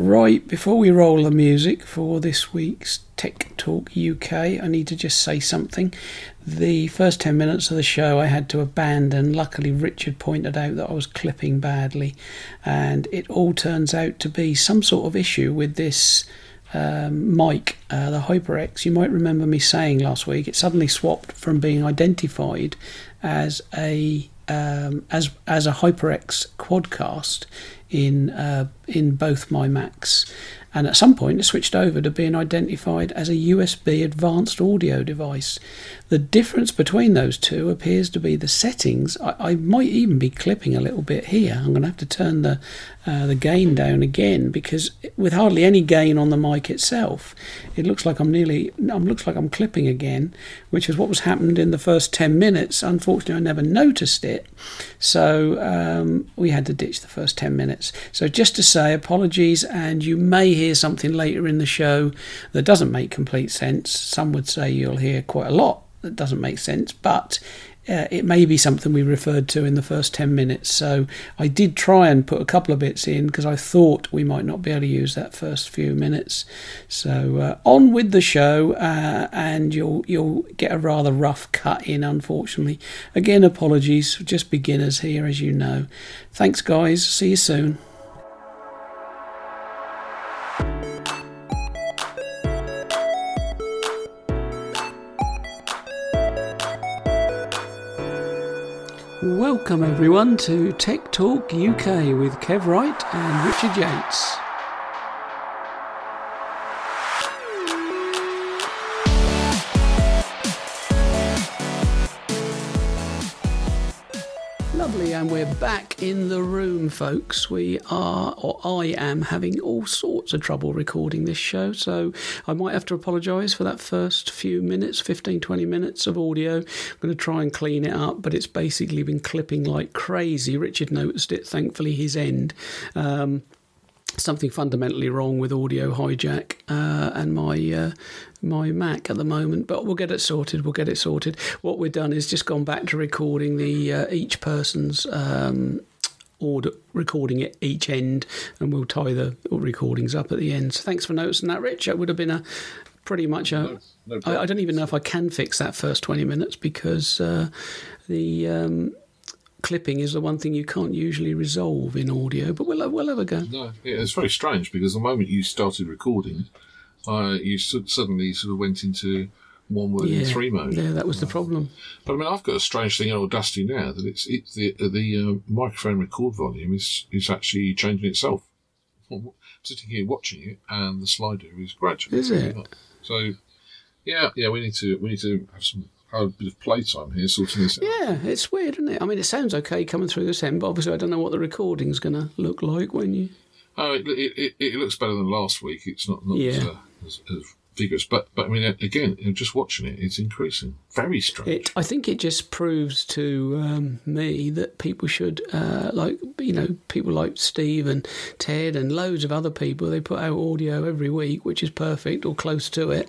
Right, before we roll the music for this week's Tech Talk UK, I need to just say something. The first 10 minutes of the show I had to abandon. Luckily, Richard pointed out that I was clipping badly, and it all turns out to be some sort of issue with this mic, the HyperX. You might remember me saying last week, it suddenly swapped from being identified as a HyperX Quadcast in both my Macs, and at some point it switched over to being identified as a USB advanced audio device. The difference between those two appears to be the settings. I might even be clipping a little bit here. I'm going to have to turn the gain down again, because with hardly any gain on the mic itself, it looks like I'm clipping again, which is what was happened in the first 10 minutes. Unfortunately, I never noticed it, so we had to ditch the first 10 minutes. So just to say apologies, and you may hear something later in the show that doesn't make complete sense. Some would say you'll hear quite a lot that doesn't make sense, but it may be something we referred to in the first 10 minutes. So I did try and put a couple of bits in because I thought we might not be able to use that first few minutes. So on with the show, and you'll get a rather rough cut in, unfortunately. Again, apologies, just beginners here, as you know. Thanks, guys. See you soon. Welcome everyone to Tech Talk UK with Kev Wright and Richard Yates. Lovely, and we're back in the room, folks. I am having all sorts of trouble recording this show, so I might have to apologise for that first few minutes, 15, 20 minutes of audio. I'm going to try and clean it up, but it's basically been clipping like crazy. Richard noticed it, thankfully, his end. Something fundamentally wrong with Audio Hijack and my Mac at the moment, but we'll get it sorted. What we've done is just gone back to recording the each person's order, recording at each end, and we'll tie the recordings up at the end. So thanks for noticing that, Rich. It would have been a pretty much a... No I don't even know if I can fix that first 20 minutes, because the... clipping is the one thing you can't usually resolve in audio, but we'll have a go. No, it's very strange, because the moment you started recording, you suddenly sort of went into one word in three mode. Yeah, that was the problem. But I mean, I've got a strange thing in Audacity now that it's the microphone record volume is actually changing itself. I'm sitting here watching it, and the slider is gradually. Is it? Up. So yeah, we need to have some. A bit of playtime here, sorting this out. Yeah, it's weird, isn't it? I mean, it sounds okay coming through this end, but obviously I don't know what the recording's going to look like when you... Oh, it looks better than last week. It's not as vigorous. But I mean, again, just watching it, it's increasing. Very strange. I think it just proves to me that people should, people like Steve and Ted and loads of other people, they put out audio every week, which is perfect or close to it.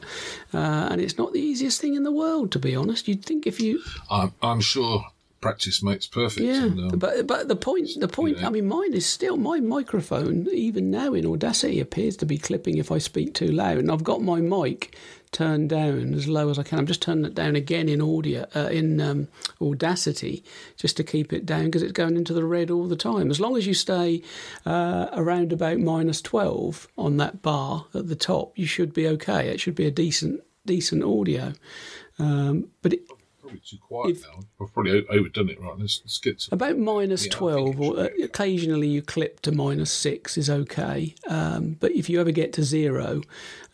And it's not the easiest thing in the world, to be honest. You'd think if you... I'm sure... Practice makes perfect. Yeah, and, but the point. You know. I mean, mine is still my microphone. Even now in Audacity, appears to be clipping if I speak too loud, and I've got my mic turned down as low as I can. I'm just turning it down again in Audacity, just to keep it down, because it's going into the red all the time. As long as you stay around about -12 on that bar at the top, you should be okay. It should be a decent audio, but it. Too quiet now. I've probably overdone it, right? Let's get to about -12, or occasionally you clip to -6 is okay. But if you ever get to 0,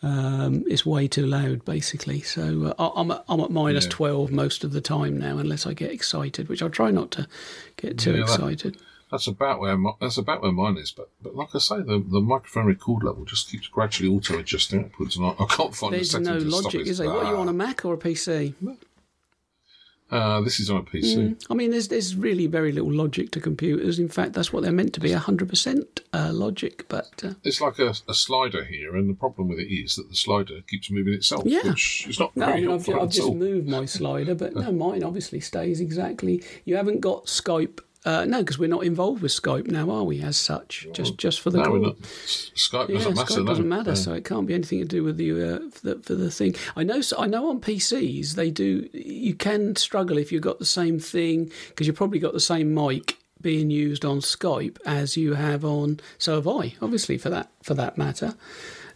it's way too loud, basically. So I'm at -12 most of the time now, unless I get excited, which I try not to get too excited. That's about where mine is, but like I say, the microphone record level just keeps gradually auto adjusting upwards, and I can't find a setting to stop it. There's no logic, is there? What are you on, a Mac or a PC? No. This is on a PC. I mean, there's really very little logic to computers. In fact, that's what they're meant to be, 100% logic. But it's like a slider here, and the problem with it is that the slider keeps moving itself, which is not very helpful. I've just moved my slider, but mine obviously stays exactly. You haven't got Skype No, because we're not involved with Skype now, are we, as such? Well, just for the call. We're not. Skype doesn't matter. Skype doesn't matter, so it can't be anything to do with the thing. I know on PCs they do. You can struggle if you've got the same thing, because you've probably got the same mic being used on Skype as you have on. So have I, obviously, for that matter.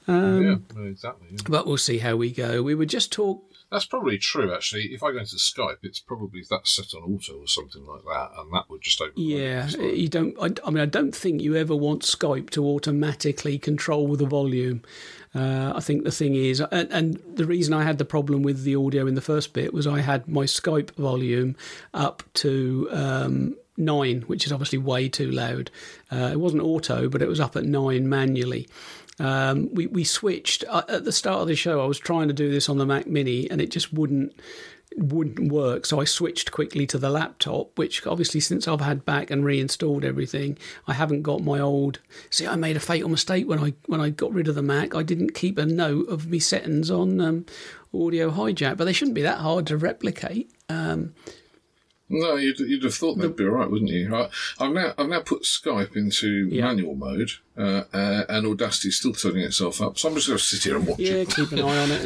Yeah, exactly. Yeah. But we'll see how we go. We were just talking. That's probably true, actually. If I go into Skype, it's probably that's set on auto or something like that, and that would just open. Yeah, you don't. I mean, I don't think you ever want Skype to automatically control the volume. I think the thing is, and the reason I had the problem with the audio in the first bit was I had my Skype volume up to 9, which is obviously way too loud. It wasn't auto, but it was up at 9 manually. We switched at the start of the show. I was trying to do this on the Mac Mini, and it just wouldn't work. So I switched quickly to the laptop, which obviously since I've had back and reinstalled everything, I haven't got my old. See, I made a fatal mistake when I got rid of the Mac. I didn't keep a note of my settings on Audio Hijack, but they shouldn't be that hard to replicate. No, you'd have thought they'd be all right, wouldn't you? I've now put Skype into manual mode, and Audacity's still turning itself up. So I'm just going to sit here and watch it. Yeah, keep an eye on it.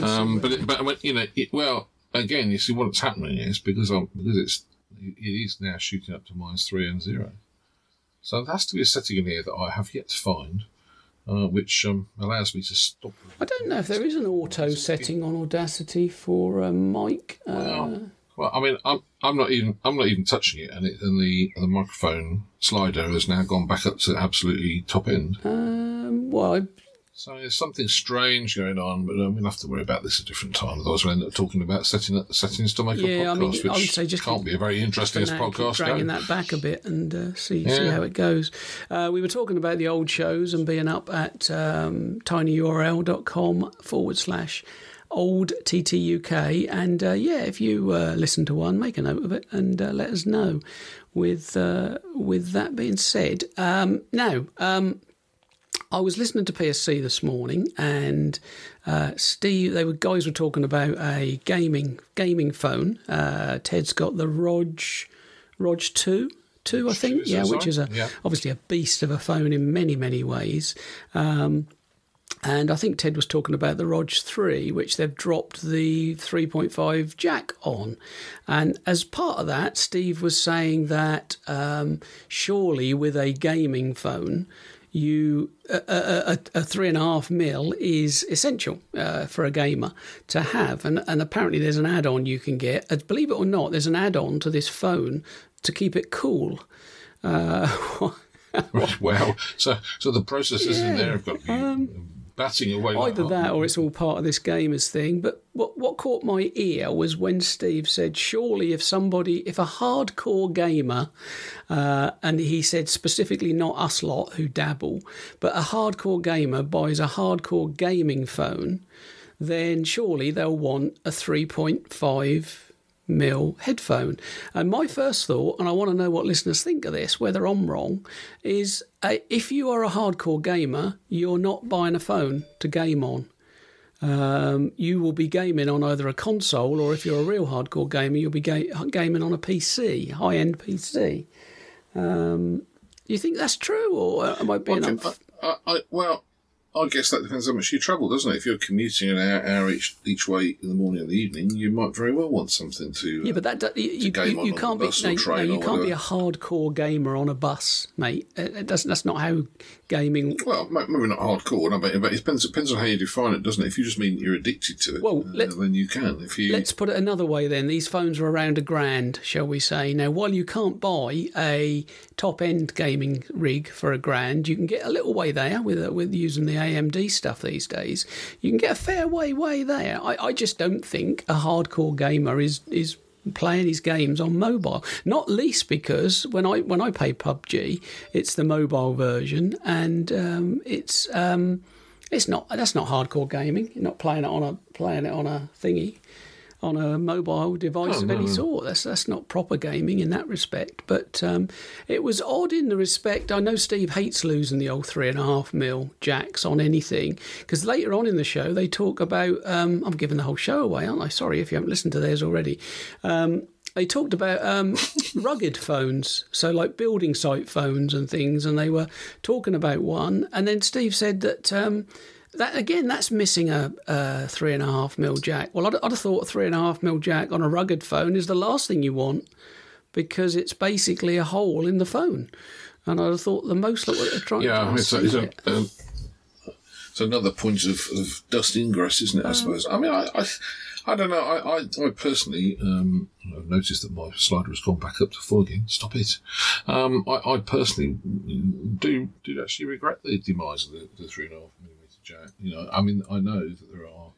Again, you see what's happening is because it is now shooting up to -3 and 0. So there has to be a setting in here that I have yet to find, which allows me to stop. I don't know if there is an auto setting on Audacity for a mic. Well, I mean, I'm not even touching it, and the microphone slider has now gone back up to absolutely top end. So there's something strange going on, but we'll have to worry about this at a different time. Otherwise, we'll end up talking about setting up the settings to make a podcast, which I would say just can't be a very interesting podcast. Dragging that back a bit and see how it goes. We were talking about the old shows and being up at tinyurl.com/oldttuk, and if you listen to one, make a note of it and let us know. With that being said, I was listening to PSC this morning, and Steve, guys were talking about a gaming phone. Ted's got the ROG 2, I think, which is obviously a beast of a phone in many, many ways. And I think Ted was talking about the ROG 3, which they've dropped the 3.5 jack on. And as part of that, Steve was saying that surely with a gaming phone, a 3.5 mil is essential for a gamer to have. And apparently there's an add-on you can get. Believe it or not, there's an add-on to this phone to keep it cool. Wow. So the processes in there have got to be... batting away. Either that or it's all part of this gamers thing. But what caught my ear was when Steve said, surely if a hardcore gamer, and he said specifically not us lot who dabble, but a hardcore gamer buys a hardcore gaming phone, then surely they'll want a 3.5 mil headphone. And my first thought, and I want to know what listeners think of this, whether I'm wrong, is if you are a hardcore gamer, you're not buying a phone to game on. You will be gaming on either a console, or if you're a real hardcore gamer, you'll be gaming on a PC, high-end PC. Do you think that's true, or am I being... I guess that depends how much you travel, doesn't it? If you're commuting an hour each way in the morning and the evening, you might very well want something to. Yeah, but that you can't be a hardcore gamer on a bus, mate. That's not how gaming. Well, maybe not hardcore, no, but it depends on how you define it, doesn't it? If you just mean you're addicted to it, well, then you can. Let's put it another way, then. These phones are around $1,000, shall we say? Now, while you can't buy a top-end gaming rig for $1,000, you can get a little way there with using the AMD stuff these days. You can get a fair way there. I just don't think a hardcore gamer is playing his games on mobile, not least because when I play PUBG, it's the mobile version, and it's not hardcore gaming. You're not playing it on a thingy, on a mobile device any sort. That's not proper gaming in that respect. But it was odd in the respect, I know Steve hates losing the old 3.5 mil jacks on anything, because later on in the show they talk about I'm giving the whole show away, aren't I? Sorry if you haven't listened to theirs already. they talked about rugged phones, so like building site phones and things, and they were talking about one. And then Steve said that that again, that's missing a 3.5mm jack. Well, I'd have thought 3.5mm jack on a rugged phone is the last thing you want, because it's basically a hole in the phone. And I'd have thought the most like what they're trying to it's another point of dust ingress, isn't it? I suppose. I mean, I don't know. I personally I've noticed that my slider has gone back up to four again. Stop it. I personally do actually regret the demise of the 3.5mm jack. You know, I mean, I know that there are.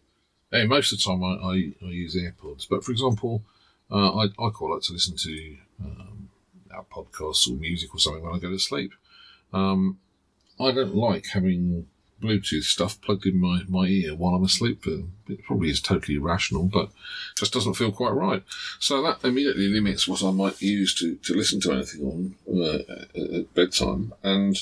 Hey, most of the time, I use AirPods, but for example, I quite like to listen to our podcasts or music or something when I go to sleep. I don't like having Bluetooth stuff plugged in my ear while I'm asleep. It probably is totally irrational, but just doesn't feel quite right. So that immediately limits what I might use to listen to anything on at bedtime. And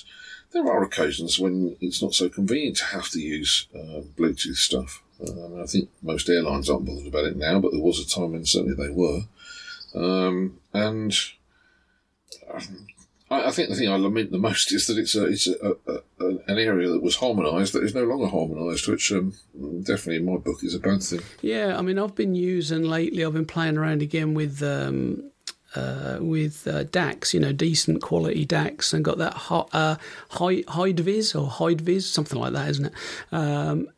there are occasions when it's not so convenient to have to use Bluetooth stuff. I think most airlines aren't bothered about it now, but there was a time when certainly they were. And I think the thing I lament the most is that it's an area that was harmonised that is no longer harmonised, which definitely in my book is a bad thing. Yeah, I mean, I've been using lately. I've been playing around again with DACs, you know, decent quality DACs, and got that hide viz, something like that, isn't it?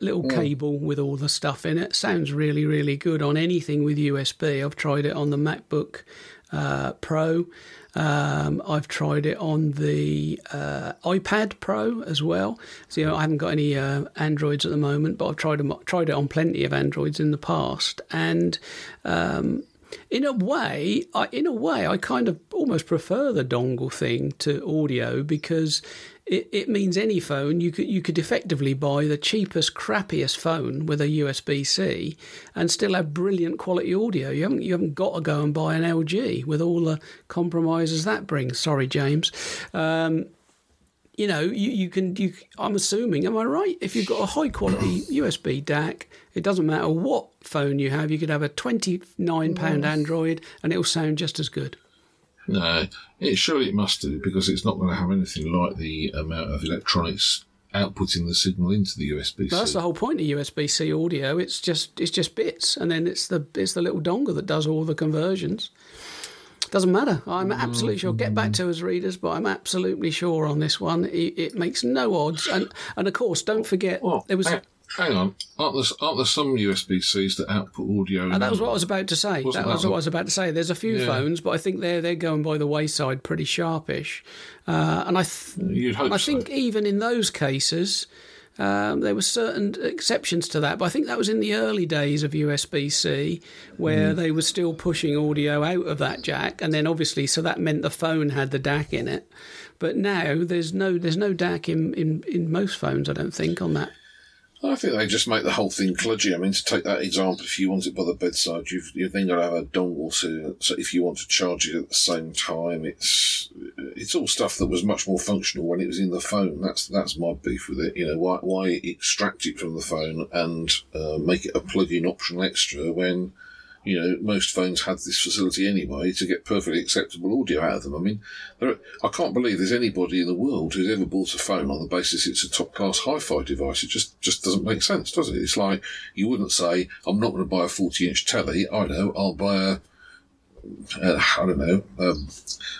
Little cable with all the stuff in it. Sounds really, really good on anything with USB. I've tried it on the MacBook Pro. I've tried it on the iPad Pro as well. So, you know, I haven't got any Androids at the moment, but I've tried it on plenty of Androids in the past. And in a way, I kind of almost prefer the dongle thing to audio, because it means any phone you could effectively buy the cheapest, crappiest phone with a USB-C and still have brilliant quality audio. You haven't got to go and buy an LG with all the compromises that brings. Sorry, James. You know, you can. I'm assuming, am I right? If you've got a high quality USB DAC, it doesn't matter what phone you have. You could have a £29 Android, and it'll sound just as good. No, surely it must do, because it's not going to have anything like the amount of electronics outputting the signal into the USB-C. But that's the whole point of USB-C audio. It's just bits, and then it's the little dongle that does all the conversions. Doesn't matter. I'm absolutely sure. Get back to us, readers, but I'm absolutely sure on this one. It makes no odds, and of course, don't forget there was. Hang on, aren't there some USB-Cs that output audio? And that was what I was about to say. That was what I was about to say. There's a few phones, but I think they're going by the wayside pretty sharpish. And I think even in those cases, there were certain exceptions to that. But I think that was in the early days of USB-C, where they were still pushing audio out of that jack, and then obviously, so that meant the phone had the DAC in it. But now there's no DAC in most phones, I don't think, on that. I think they just make the whole thing kludgy. I mean, to take that example, if you want it by the bedside, you've then got to have a dongle to. So if you want to charge it at the same time, it's all stuff that was much more functional when it was in the phone. That's my beef with it. You know, why extract it from the phone and make it a plug-in optional extra when, you know, most phones had this facility anyway to get perfectly acceptable audio out of them. I mean, I can't believe there's anybody in the world who's ever bought a phone on the basis it's a top-class hi-fi device. It just doesn't make sense, does it? It's like you wouldn't say, I'm not going to buy a 40-inch telly. I know, I'll buy an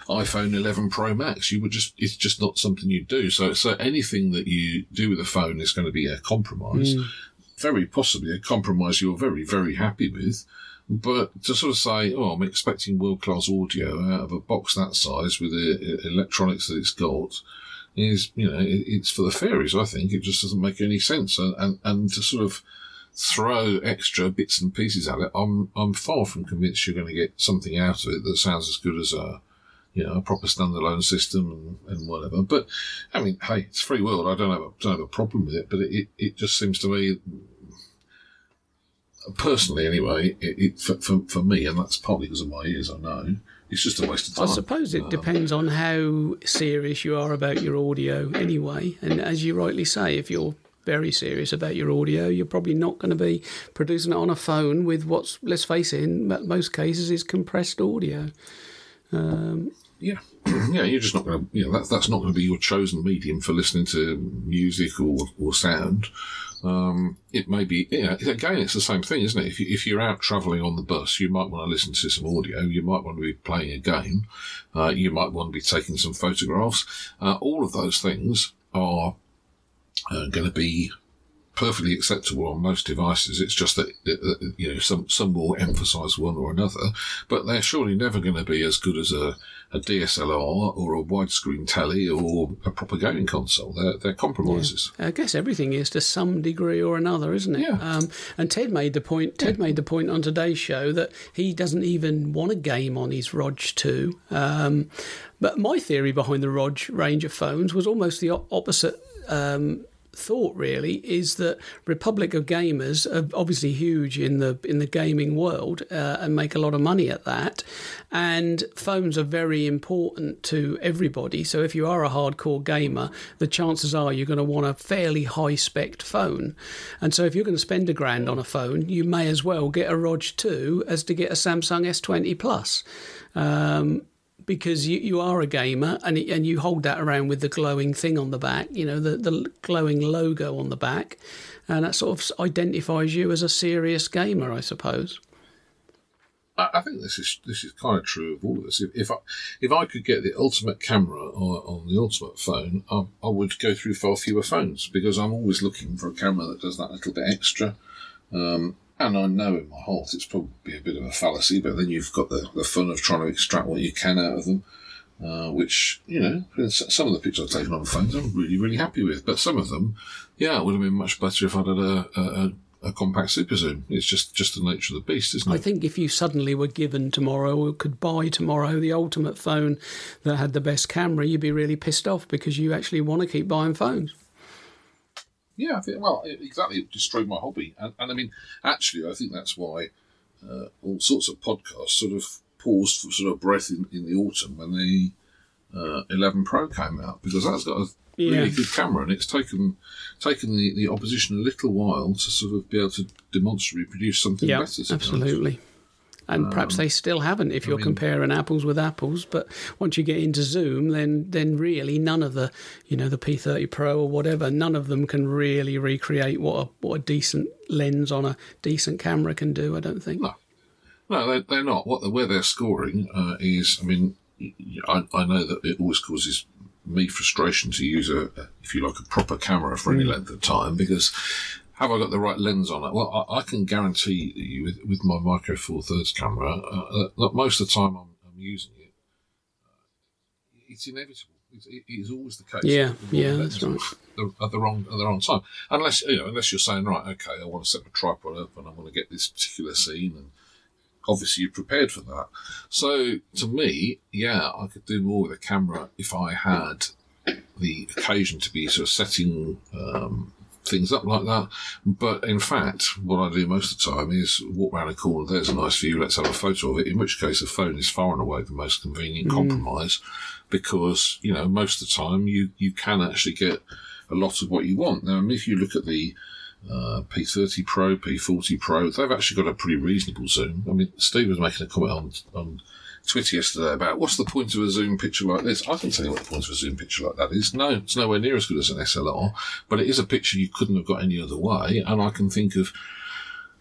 iPhone 11 Pro Max. You would just, it's just not something you do. So anything that you do with a phone is going to be a compromise, very possibly a compromise you're very, very happy with. But to sort of say, I'm expecting world-class audio out of a box that size with the electronics that it's got is, you know, it's for the fairies, I think. It just doesn't make any sense. And to sort of throw extra bits and pieces at it, I'm far from convinced you're going to get something out of it that sounds as good as a proper standalone system and whatever. But, I mean, hey, it's free world. I don't have a problem with it, but it just seems to me... Personally, anyway, for me, and that's partly because of my ears, I know, it's just a waste of time. I suppose it depends on how serious you are about your audio anyway. And as you rightly say, if you're very serious about your audio, you're probably not going to be producing it on a phone with what's, let's face it, in most cases is compressed audio. Yeah, you're just not going to, that's not going to be your chosen medium for listening to music or sound. It may be, again, it's the same thing, isn't it? If you're out travelling on the bus, you might want to listen to some audio, you might want to be playing a game, you might want to be taking some photographs. All of those things are going to be perfectly acceptable on most devices. It's just that, some will emphasise one or another, but they're surely never going to be as good as a DSLR or a widescreen telly or a proper gaming console. They're compromises. Yeah. I guess everything is to some degree or another, isn't it? Yeah. And Ted made the point on today's show that he doesn't even want a game on his ROG 2. But my theory behind the ROG range of phones was almost the opposite thought, really, is that Republic of Gamers are obviously huge in the gaming world and make a lot of money at that, and phones are very important to everybody. So if you are a hardcore gamer, the chances are you're going to want a fairly high spec phone, and so if you're going to spend $1,000 on a phone, you may as well get a ROG 2 as to get a Samsung S20 Plus, because you are a gamer and you hold that around with the glowing thing on the back, the glowing logo on the back, and that sort of identifies you as a serious gamer, I suppose. I think this is kind of true of all of us. If I could get the ultimate camera on the ultimate phone, I would go through far fewer phones, because I'm always looking for a camera that does that little bit extra. And I know in my heart it's probably a bit of a fallacy, but then you've got the fun of trying to extract what you can out of them, which, some of the pictures I've taken on the phones I'm really, really happy with. But some of them, it would have been much better if I'd had a compact super zoom. It's just the nature of the beast, isn't it? I think if you suddenly were given tomorrow or could buy tomorrow the ultimate phone that had the best camera, you'd be really pissed off because you actually want to keep buying phones. Yeah, exactly. It destroyed my hobby. And I mean, actually, I think that's why all sorts of podcasts sort of paused for sort of breath in the autumn when the 11 Pro came out, because that's got a really good camera, and it's taken the opposition a little while to sort of be able to demonstrably produce something better. Yeah, absolutely. And perhaps they still haven't if you're comparing apples with apples. But once you get into Zoom, then really none of the, the P30 Pro or whatever, none of them can really recreate what a decent lens on a decent camera can do, I don't think. No, they're not. Where they're scoring is, I know that it always causes me frustration to use a proper camera for any length of time, because... have I got the right lens on it? Well, I can guarantee you with my Micro Four Thirds camera that most of the time I'm using it, it's inevitable. It is always the case. Yeah, that's right. At the wrong time, unless you're saying, right, okay, I want to set my tripod up and I want to get this particular scene, and obviously you're prepared for that. So to me, I could do more with a camera if I had the occasion to be sort of setting. Things up like that, but in fact what I do most of the time is walk around a corner, there's a nice view, let's have a photo of it, in which case a phone is far and away the most convenient compromise, because most of the time you can actually get a lot of what you want. Now, if you look at the P30 Pro, P40 Pro, they've actually got a pretty reasonable zoom. Steve was making a comment on Twitter yesterday about what's the point of a zoom picture like this. I can tell you what the point of a zoom picture like that is. No, it's nowhere near as good as an SLR, but it is a picture you couldn't have got any other way, and I can think of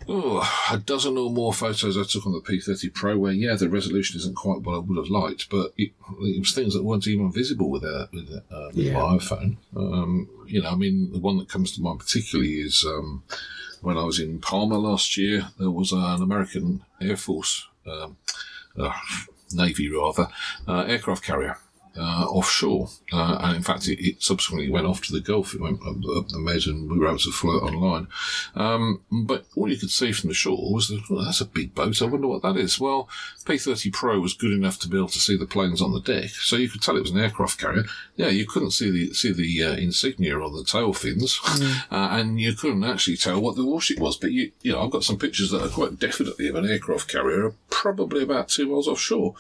a dozen or more photos I took on the P30 Pro where, the resolution isn't quite what I would have liked, but it was things that weren't even visible with my iPhone. The one that comes to mind particularly is when I was in Palma last year, there was an American Air Force... Navy rather, aircraft carrier offshore, and in fact it subsequently went off to the Gulf. It went up the Med, and we were able to follow it online, but all you could see from the shore was that's a big boat, I wonder what that is. Well, P30 Pro was good enough to be able to see the planes on the deck, so you could tell it was an aircraft carrier. You couldn't see the insignia on the tail fins, and you couldn't actually tell what the warship was, but I've got some pictures that are quite definitely of an aircraft carrier probably about 2 miles offshore.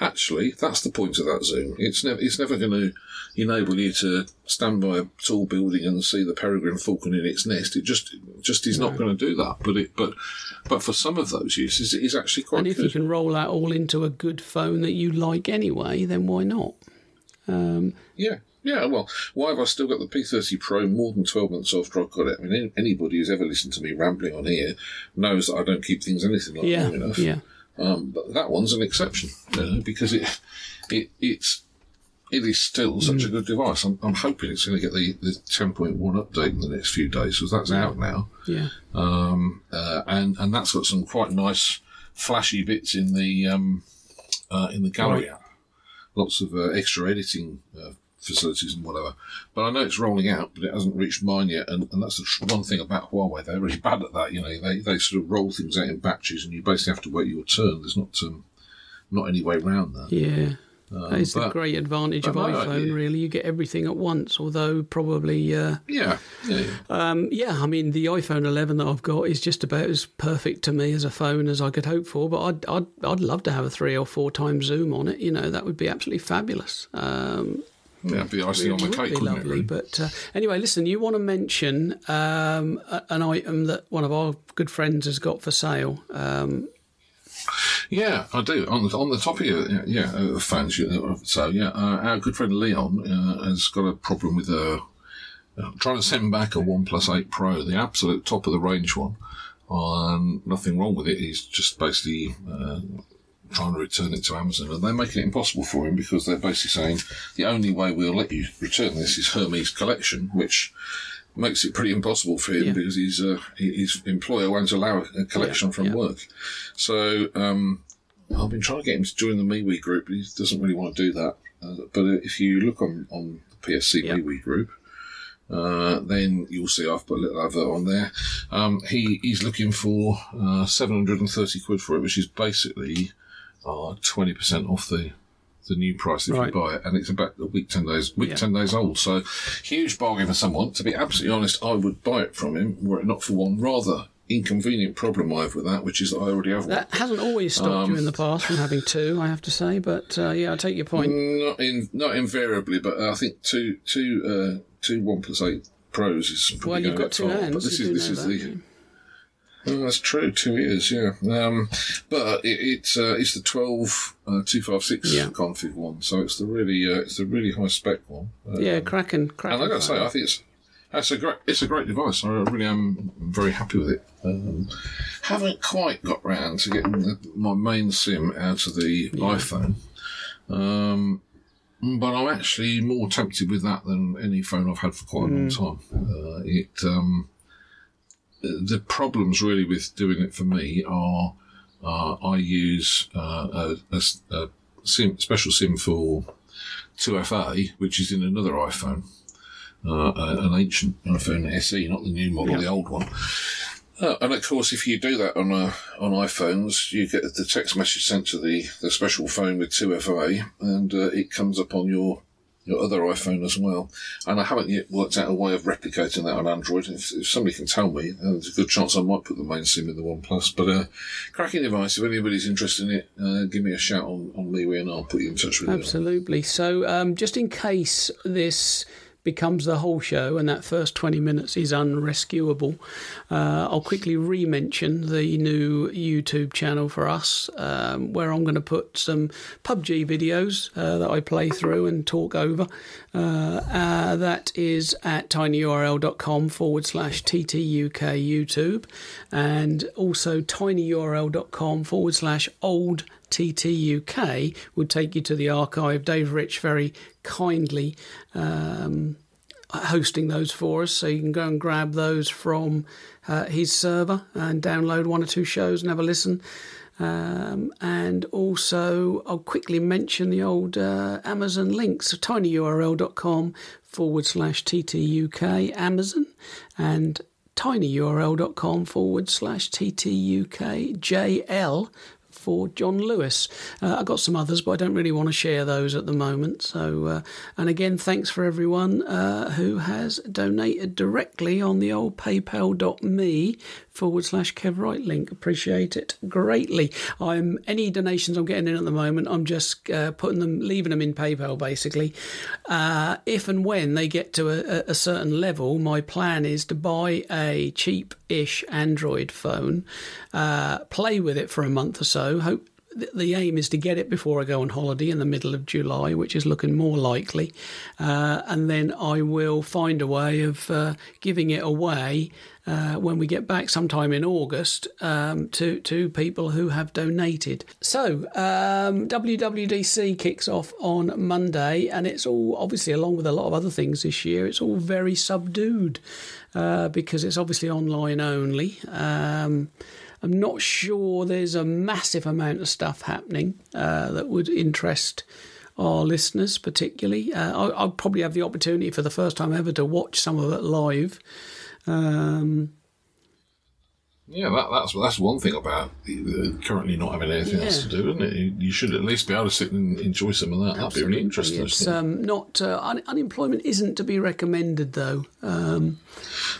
Actually, that's the point of that Zoom. It's never going to enable you to stand by a tall building and see the peregrine falcon in its nest. It just is not going to do that. But for some of those uses, it is actually quite good. And if you can roll that all into a good phone that you like anyway, then why not? Well, why have I still got the P30 Pro more than 12 months after I got it? I mean, anybody who's ever listened to me rambling on here knows that I don't keep things anything like long enough. Yeah. But that one's an exception, because it is still such a good device. I'm hoping it's going to get the 10.1 update in the next few days, because that's out now. Yeah. And that's got some quite nice flashy bits in the gallery app. Lots of extra editing facilities and whatever. But I know it's rolling out, but it hasn't reached mine yet. And that's the one thing about Huawei. They're really bad at that. You know, they sort of roll things out in batches, and you basically have to wait your turn. There's not any way around that. Yeah. It's the great advantage of iPhone, really. You get everything at once, although probably... I mean, the iPhone 11 that I've got is just about as perfect to me as a phone as I could hope for, but I'd love to have a 3 or 4 times zoom on it. You know, that would be absolutely fabulous. That'd be icing on the cake, wouldn't lovely, it? Really? But anyway, listen, you want to mention an item that one of our good friends has got for sale. Yeah, I do. On the topic of fans, so our good friend Leon has got a problem with trying to send back a OnePlus 8 Pro, the absolute top of the range one. Nothing wrong with it. He's just basically trying to return it to Amazon, and they're making it impossible for him because they're basically saying the only way we'll let you return this is Hermes Collection, which makes it pretty impossible for him because his employer won't allow a collection from work. So I've been trying to get him to join the MeWe group, but he doesn't really want to do that. But if you look on the PSC MeWe group, then you'll see I've put a little advert on there. He's looking for £730 for it, which is basically 20% off the new price if you buy it, and it's about a week, 10 days old. So huge bargain for someone. To be absolutely honest, I would buy it from him were it not for one rather inconvenient problem I have with that, which is that I already have one. That hasn't always stopped you in the past from having 2, I have to say, but I take your point. Not invariably, but I think two OnePlus 8 Pros is probably well, you've got 2 hands, but this is the... Oh, that's true, 2 years, yeah. But it's the 12256 config one, so it's the really high spec one. Cracking. And I got to say, I think it's a great device. I really am very happy with it. Haven't quite got round to getting my main SIM out of the iPhone, but I'm actually more tempted with that than any phone I've had for quite a long time. The problems really with doing it for me are I use a SIM, special SIM for 2FA, which is in another iPhone, an ancient iPhone SE, not the new model, the old one. And of course, if you do that on iPhones, you get the text message sent to the special phone with 2FA, and it comes up on your other iPhone as well. And I haven't yet worked out a way of replicating that on Android. If somebody can tell me, there's a good chance I might put the main SIM in the OnePlus. But cracking device, if anybody's interested in it, give me a shout on MeWe and I'll put you in touch with them. Absolutely. So just in case this becomes the whole show and that first 20 minutes is unrescuable, I'll quickly re-mention the new YouTube channel for us, where I'm going to put some PUBG videos that I play through and talk over. That is at tinyurl.com/TTUK YouTube, and also tinyurl.com/oldTTUK would take you to the archive. Dave Rich very kindly hosting those for us, so you can go and grab those from his server and download 1 or 2 shows and have a listen. And also, I'll quickly mention the old Amazon links, so tinyurl.com/TTUK Amazon, and tinyurl.com/TTUK JL for John Lewis. I've got some others, but I don't really want to share those at the moment. So, and again, thanks for everyone who has donated directly on the old paypal.me /Kev Wright link. Appreciate it greatly. Any donations I'm getting in at the moment, I'm just leaving them in PayPal basically. If and when they get to a certain level, my plan is to buy a cheap-ish Android phone, play with it for a month or so. The aim is to get it before I go on holiday in the middle of July, which is looking more likely. And then I will find a way of giving it away when we get back sometime in August to people who have donated. So WWDC kicks off on Monday, and it's all, obviously, along with a lot of other things this year, it's all very subdued because it's obviously online only. I'm not sure there's a massive amount of stuff happening that would interest our listeners particularly. I'll probably have the opportunity for the first time ever to watch some of it live. Yeah, that's one thing about currently not having anything else to do, isn't it? You should at least be able to sit and enjoy some of that. Absolutely. That'd be really interesting. It's not unemployment isn't to be recommended, though.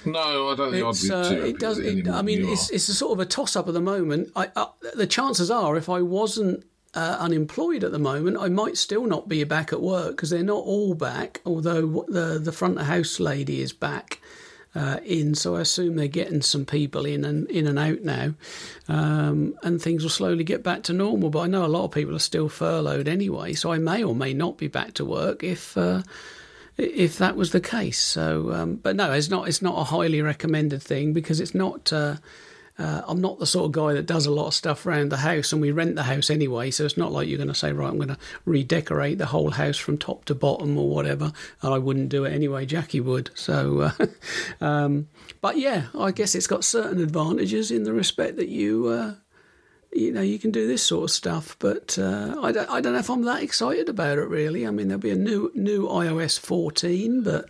No, I don't think I'd be too. It does. I mean, it's a sort of a toss-up at the moment. The chances are, if I wasn't unemployed at the moment, I might still not be back at work because they're not all back. Although the front of house lady is back. So I assume they're getting some people in and out now, and things will slowly get back to normal. But I know a lot of people are still furloughed anyway, so I may or may not be back to work if that was the case. So, but no, it's not a highly recommended thing because it's not. I'm not the sort of guy that does a lot of stuff around the house, and we rent the house anyway, so it's not like you're going to say, right, I'm going to redecorate the whole house from top to bottom or whatever, and I wouldn't do it anyway, Jackie would. So, but yeah, I guess it's got certain advantages in the respect that you can do this sort of stuff, but I don't know if I'm that excited about it, really. I mean, there'll be a new iOS 14, but...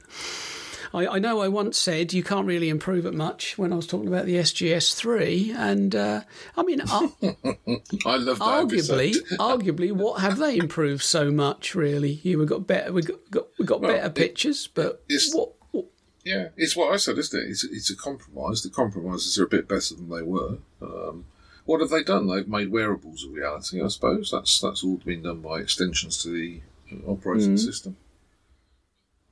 I know I once said you can't really improve it much when I was talking about the SGS3, and I mean, I love that arguably, what have they improved so much? Really, we got better pictures, but yeah, it's what I said, isn't it? It's a compromise. The compromises are a bit better than they were. What have they done? They've made wearables a reality, I suppose. That's all been done by extensions to the operating system.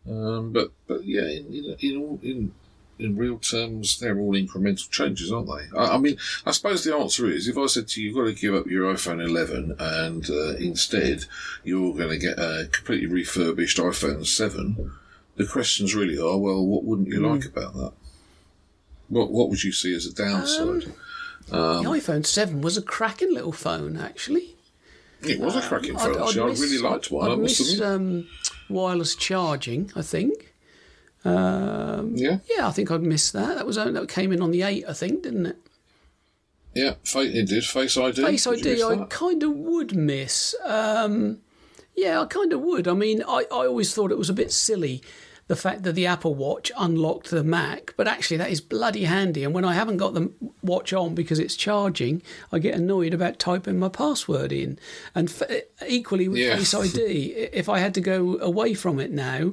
But yeah, in real terms, they're all incremental changes, aren't they? I mean, I suppose the answer is, if I said to you, you've got to give up your iPhone 11 and instead you're going to get a completely refurbished iPhone 7, the questions really are, well, what wouldn't you like about that? What would you see as a downside? The iPhone 7 was a cracking little phone, actually. It was a cracking phone, actually. I really liked one. I missed wireless charging, I think. I think I'd miss that. That came in on the 8, I think, didn't it? Yeah, it did. Face ID. Face ID, I kind of would miss. I kind of would. I mean, I always thought it was a bit silly, the fact that the Apple Watch unlocked the Mac, but actually that is bloody handy. And when I haven't got the watch on because it's charging, I get annoyed about typing my password in. And equally with Face ID, if I had to go away from it now,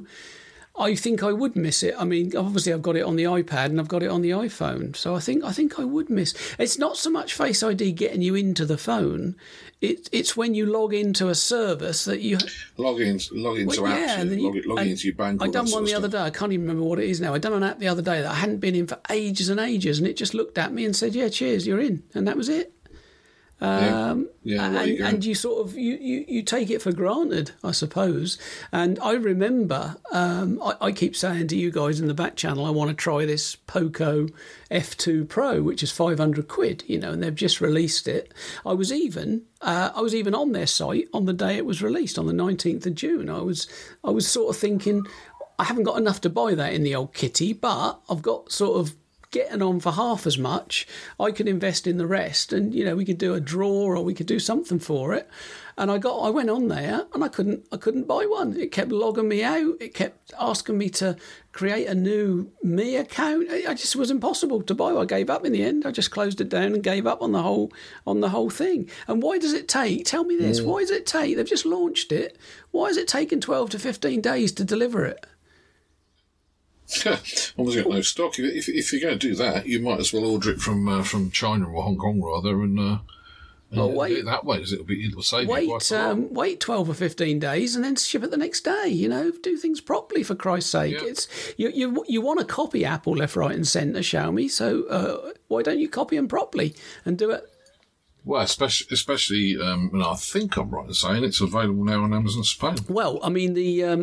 I think I would miss it. I mean, obviously I've got it on the iPad and I've got it on the iPhone, so I think I would miss. It's not so much Face ID getting you into the phone; it's when you log into a service that you log into your bank. I done one the other day. I can't even remember what it is now. I done an app the other day that I hadn't been in for ages and ages, and it just looked at me and said, "Yeah, cheers, you're in," and that was it. You sort of you take it for granted, I suppose. And I remember I keep saying to you guys in the back channel, I want to try this Poco F2 Pro, which is £500, and they've just released it. I was even on their site on the day it was released, on the 19th of June. I was sort of thinking, I haven't got enough to buy that in the old kitty, but I've got sort of getting on for half as much. I could invest in the rest, and we could do a draw or we could do something for it. And I went on there and I couldn't buy one. It kept logging me out. It kept asking me to create a new Me account. It just was impossible to buy. I gave up in the end. I just closed it down and gave up on the whole thing. And why does it take? Tell me this. Why does it take? They've just launched it. Why is it taking 12 to 15 days to deliver it? Almost got no stock. If you're going to do that, you might as well order it from China or Hong Kong rather, and do it that way, because it'll save you quite a lot. Wait 12 or 15 days and then ship it the next day. You know, do things properly, for Christ's sake. Yeah. It's you want to copy Apple left, right, and centre, Xiaomi. So why don't you copy them properly and do it? Well, especially, and I think I'm right in saying it's available now on Amazon Spain. Well, I mean,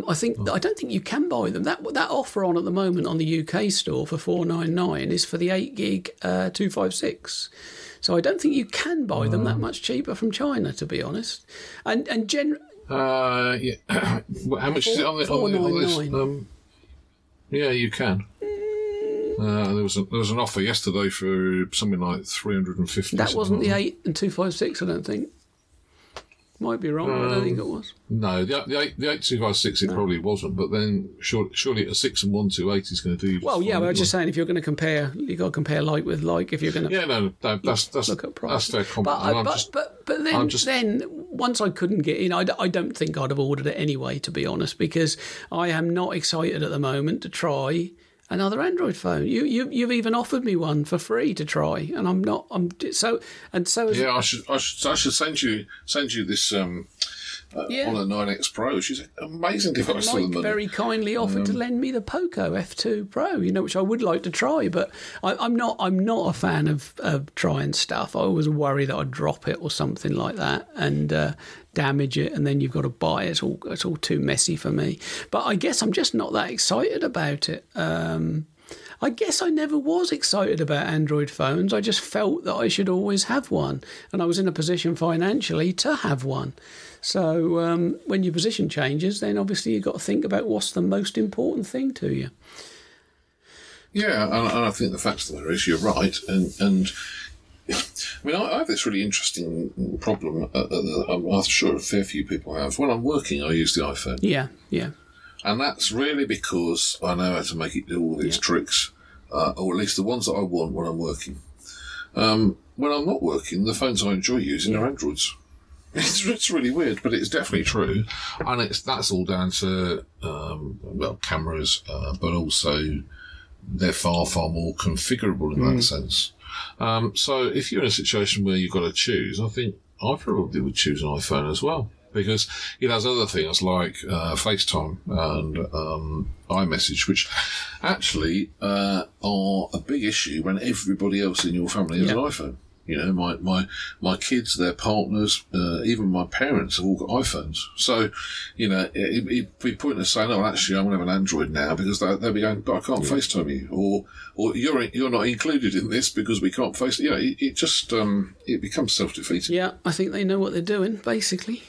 I don't think you can buy them. That offer on at the moment on the UK store for $4.99 is for the 8GB 256. So I don't think you can buy them that much cheaper from China, to be honest. And yeah. How much is it on the list? Yeah, you can. There was an offer yesterday for something like 350. That wasn't the 8 and 256, I don't think. Might be wrong, but I don't think it was. No, the 8 256 it probably wasn't, but then surely a 6 and 128 is going to do. Well, yeah, but I was just saying, if you're going to compare, you got to compare like with like. If you're going to, yeah, no, that's look at price. That's fair comment. But then once I couldn't get in, I don't think I'd have ordered it anyway, to be honest, because I am not excited at the moment to try another Android phone. You've even offered me one for free to try, and I'm not. Yeah, I should send you this on a 9X Pro. She's an amazing device. Mike very kindly offered to lend me the Poco F2 Pro, which I would like to try, but I'm not a fan of trying stuff. I always worry that I'd drop it or something like that, and damage it, and then you've got to buy it. It's all too messy for me. But I guess I'm just not that excited about it. I guess I never was excited about Android phones. I just felt that I should always have one, and I was in a position financially to have one. So when your position changes, then obviously you've got to think about what's the most important thing to you. Yeah, and I think the fact of the matter is you're right, and I mean, I have this really interesting problem. I'm sure a fair few people have. When I'm working, I use the iPhone. Yeah. And that's really because I know how to make it do all of its tricks, or at least the ones that I want when I'm working. When I'm not working, the phones I enjoy using are Androids. It's really weird, but it's definitely true. And that's all down to, cameras, but also they're far, far more configurable in that sense. So if you're in a situation where you've got to choose, I think I probably would choose an iPhone as well, because it has other things like FaceTime and iMessage, which actually are a big issue when everybody else in your family has an iPhone. You know, my kids, their partners, even my parents have all got iPhones. So, it'd be pointless saying, "Oh, actually, I'm going to have an Android now," because they'll be going, "But I can't FaceTime you," or you're not included in this because we can't FaceTime. You know, it just it becomes self-defeating. Yeah, I think they know what they're doing, basically.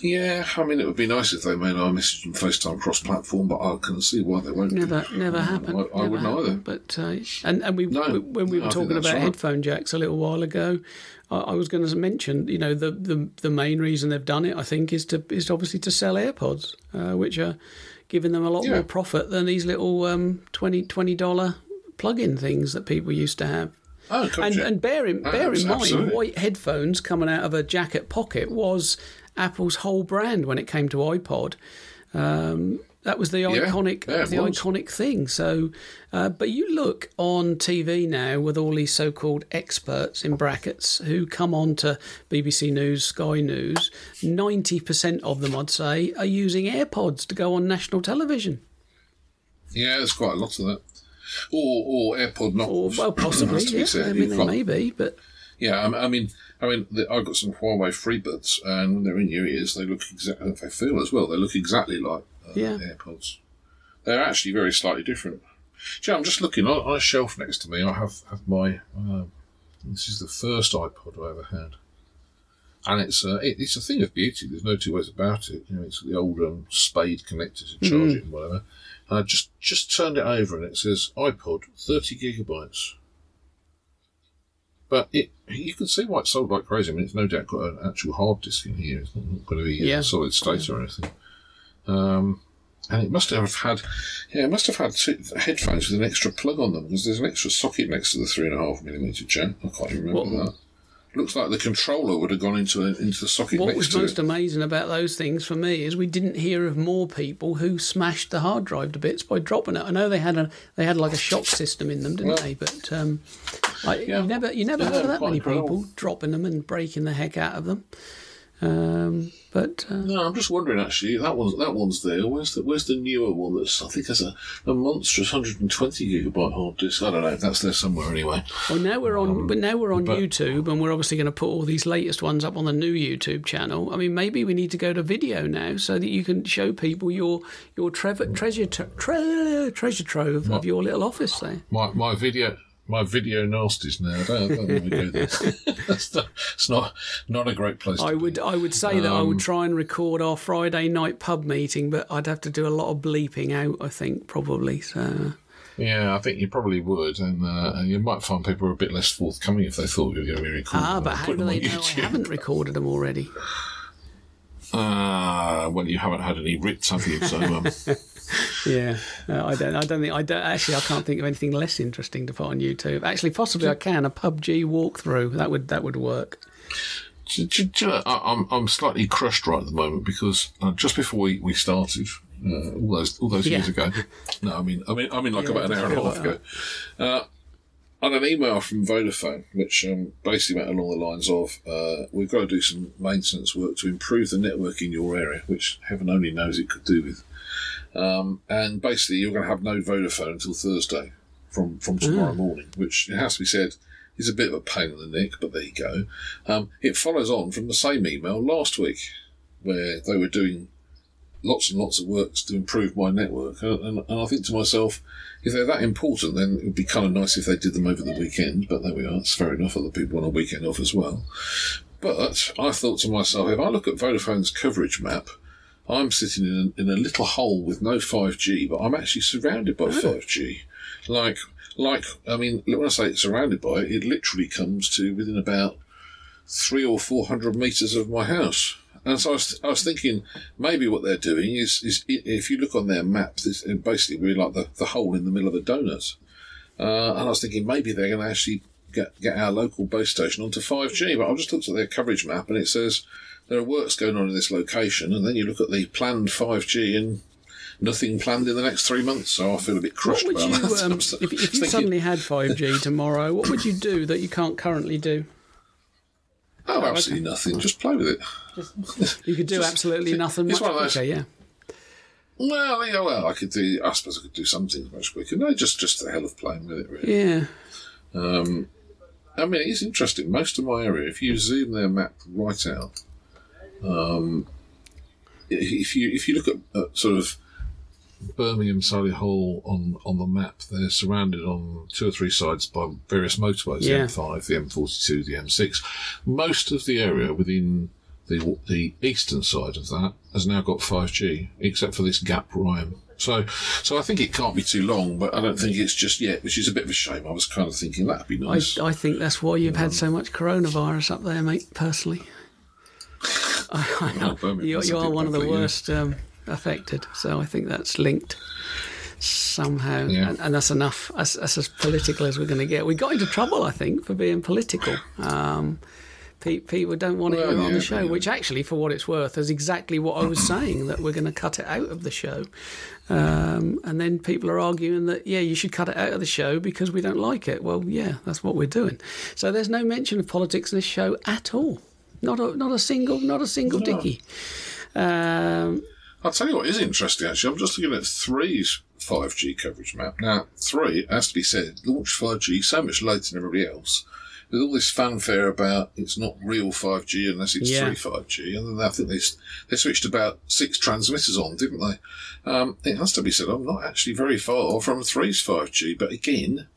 Yeah, I mean, it would be nice if they made iMessage and FaceTime cross-platform, but I can see why they won't. Never happen. I wouldn't either. But when we were talking about headphone jacks a little while ago, I was going to mention, the main reason they've done it, I think, is obviously to sell AirPods, which are giving them a lot more profit than these little $20 plug-in things that people used to have. Oh, and bear in mind, absolutely. White headphones coming out of a jacket pocket was Apple's whole brand when it came to iPod. That was the iconic, iconic thing. So, but you look on TV now with all these so-called experts in brackets who come on to BBC News, Sky News. 90% of them, I'd say, are using AirPods to go on national television. Yeah, there's quite a lot of that. Or AirPod knockoffs. Well, possibly. Maybe, but yeah, I mean, I've got some Huawei FreeBuds, and when they're in your ears, they look exactly. They feel as well. They look exactly like AirPods. They're actually very slightly different. Do you know, I'm just looking on a shelf next to me. I have my. This is the first iPod I ever had, and it's a thing of beauty. There's no two ways about it. You know, it's the old spade connector to charge it and whatever. And I just turned it over, and it says iPod 30 gigabytes. But you can see why it's sold like crazy. I mean, it's no doubt got an actual hard disk in here. It's not going to be solid state or anything. And it must have had, two headphones with an extra plug on them, because there's an extra socket next to the 3.5mm jack. I can't even remember that. Looks like the controller would have gone into the socket. What was most amazing about those things for me is we didn't hear of more people who smashed the hard drive to bits by dropping it. I know they had like a shock system in them, didn't they? But you never heard of that many people dropping them and breaking the heck out of them. No, I'm just wondering actually. That one's there. Where's the newer one? That's, I think, has a monstrous 120 gigabyte hard disk. I don't know. That's there somewhere anyway. Well, now we're on YouTube, and we're obviously going to put all these latest ones up on the new YouTube channel. I mean, maybe we need to go to video now so that you can show people your treasure trove of your little office there. My video. My video nasties now. I don't want to go there. It's not a great place to be. I would say that I would try and record our Friday night pub meeting, but I'd have to do a lot of bleeping out, I think, probably. So. Yeah, I think you probably would, and you might find people are a bit less forthcoming if they thought you were going to be recording. But how do they know I haven't recorded them already? Well, you haven't had any writs, have you? So, yeah, I don't think. Actually, I can't think of anything less interesting to put on YouTube. Actually, possibly I can a PUBG walkthrough. That would work. I'm slightly crushed right at the moment because just before we started all those years ago. No, I mean like about an hour and a half ago. I had an email from Vodafone, which basically went along the lines of, we've got to do some maintenance work to improve the network in your area, which heaven only knows it could do with. And basically, you're going to have no Vodafone until Thursday from tomorrow morning, which, it has to be said, is a bit of a pain in the neck, but there you go. It follows on from the same email last week, where they were doing lots and lots of works to improve my network. And I think to myself, if they're that important, then it would be kind of nice if they did them over the weekend. But there we are. It's fair enough. Other people want a weekend off as well. But I thought to myself, if I look at Vodafone's coverage map, I'm sitting in a little hole with no 5G, but I'm actually surrounded by 5G. When I say it's surrounded by it literally comes to within about 300 or 400 meters of my house. And so I was thinking maybe what they're doing is if you look on their map, basically we're like the hole in the middle of a donut. And I was thinking maybe they're going to actually get our local base station onto 5G. But I've just looked at their coverage map and it says there are works going on in this location. And then you look at the planned 5G and nothing planned in the next 3 months. So I feel a bit crushed about that. If you suddenly had 5G tomorrow, what would you do that you can't currently do? Oh, absolutely nothing. Just play with it. You could do absolutely nothing much quicker, yeah. Well, I suppose I could do something much quicker. No, just the hell of playing with it, really. Yeah. It is interesting. Most of my area, if you zoom their map right out, if you look at sort of Birmingham, Solihull on the map, they're surrounded on two or three sides by various motorways, the M5, the M42, the M6. Most of the area within the eastern side of that has now got 5G, except for this gap where I am. So I think it can't be too long, but I don't think it's just yet, which is a bit of a shame. I was kind of thinking that'd be nice. I think that's why you've had so much coronavirus up there, mate, personally. I know. Oh, you are one of the worst... affected, so I think that's linked somehow, and that's enough. That's as political as we're going to get. We got into trouble, I think, for being political. People don't want to hear it on the show, which actually, for what it's worth, is exactly what I was saying, that we're going to cut it out of the show. And then people are arguing that, you should cut it out of the show because we don't like it. Well, that's what we're doing. So there's no mention of politics in this show at all. Not a single dickie. I'll tell you what is interesting, actually. I'm just looking at Three's 5G coverage map. Now, Three, has to be said, launched 5G so much later than everybody else, with all this fanfare about it's not real 5G unless it's Three 5G. And then I think they switched about 6 transmitters on, didn't they? It has to be said, I'm not actually very far from Three's 5G. But again,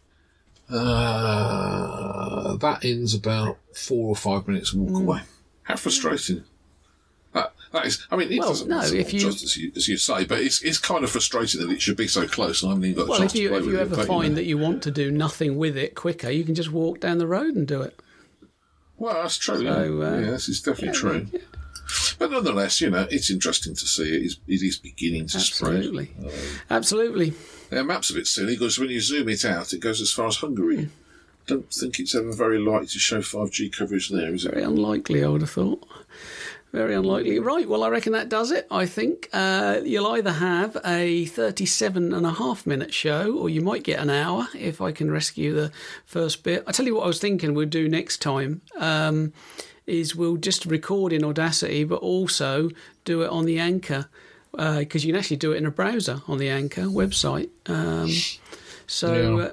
that ends about 4 or 5 minutes walk away. How frustrating. That is, it doesn't matter just as you say, but it's kind of frustrating that it should be so close and I haven't even got a chance to play with it. Well, if you ever find that you want to do nothing with it quicker, you can just walk down the road and do it. Well, that's true. So, this is definitely true. Yeah. But nonetheless, it's interesting to see. It is beginning to spread. Absolutely. Their map's a bit silly because when you zoom it out, it goes as far as Hungary. don't think it's ever very likely to show 5G coverage there, is it? Very unlikely, I would have thought. Very unlikely. Right, well, I reckon that does it, I think. You'll either have a 37.5-minute show, or you might get an hour if I can rescue the first bit. I tell you what I was thinking we'll do next time is we'll just record in Audacity, but also do it on the Anchor, because you can actually do it in a browser on the Anchor website. So... Yeah.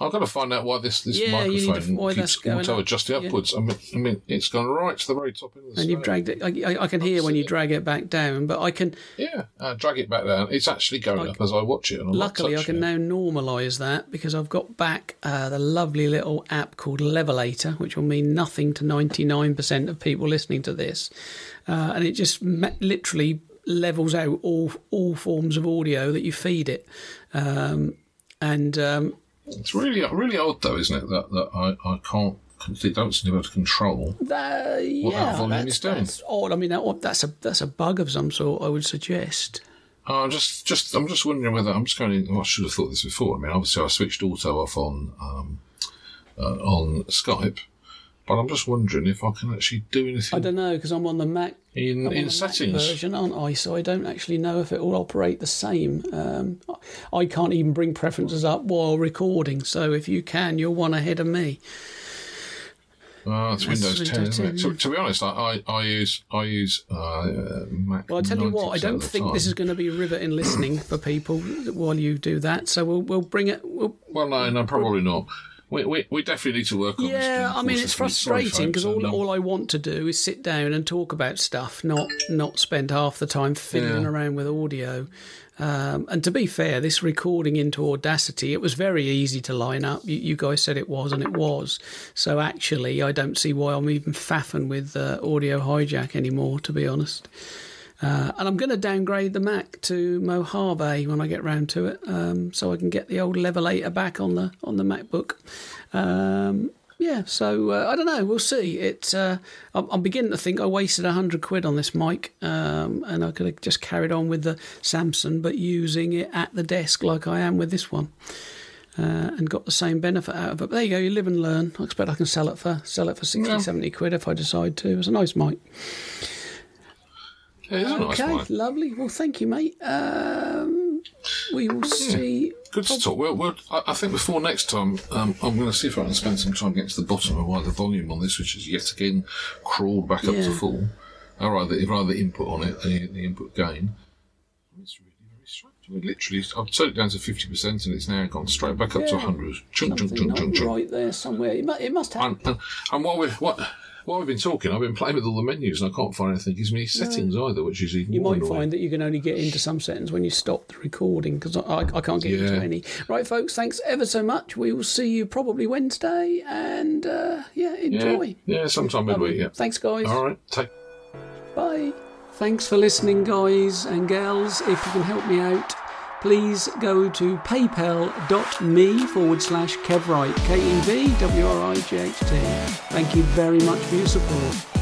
I've got to find out why this microphone keeps auto-adjusting upwards. Yeah. I mean, it's gone right to the very top end of the. And you've dragged it. I can hear when you drag it back down, but I can. Yeah, drag it back down. It's actually going up as I watch it. And I'm luckily, I can now normalise that because I've got back the lovely little app called Levelator, which will mean nothing to 99% of people listening to this, and it just literally levels out all forms of audio that you feed it, It's really odd, though, isn't it? That I can't. They don't seem to be able to control what that volume is doing. That's odd. I mean, that's a bug of some sort, I would suggest. I'm just wondering whether I'm just going. I should have thought this before. I mean, obviously, I switched auto off on Skype, but I'm just wondering if I can actually do anything. I don't know because I'm on the Mac in settings Mac version, aren't I? So I don't actually know if it will operate the same. I can't even bring preferences up while recording. So if you can, you're one ahead of me. It's Windows 10, isn't it? So, to be honest, I use Mac. Well, I tell you what, I don't think this is going to be riveting listening for people while you do that. So we'll bring it. Well, no, probably not. We definitely need to work on this. Yeah, I mean, it's frustrating because all I want to do is sit down and talk about stuff, not spend half the time fiddling around with audio. And to be fair, this recording into Audacity, it was very easy to line up. You guys said it was, and it was. So actually, I don't see why I'm even faffing with Audio Hijack anymore, to be honest. And I'm going to downgrade the Mac to Mojave when I get round to it, so I can get the old Levelator back on the MacBook. So I don't know. We'll see. I'm beginning to think I wasted £100 on this mic, and I could have just carried on with the Samsung, but using it at the desk like I am with this one, and got the same benefit out of it. But there you go. You live and learn. I expect I can sell it for 60, £70 if I decide to. It's a nice mic. Okay, lovely. Well, thank you, mate. We will see. Good to talk. Well, I think before next time, I'm going to see if I can spend some time getting to the bottom of why the volume on this, which is yet again crawled back up to full, or rather the input on it, the input gain. It's really very strange. I mean, literally, I've turned it down to 50%, and it's now gone straight back up to 100. Chunk. Right there somewhere. It must happen. And while we've been talking, I've been playing with all the menus and I can't find anything. Gives me settings either, which is even. You might find that you can only get into some settings when you stop the recording because I can't get into any. Right, folks, thanks ever so much. We will see you probably Wednesday and enjoy. Yeah, sometime midweek. Yeah. Thanks, guys. All right, bye. Thanks for listening, guys and gals. If you can help me out, please go to paypal.me/KevWright, KEVWRIGHT. Thank you very much for your support.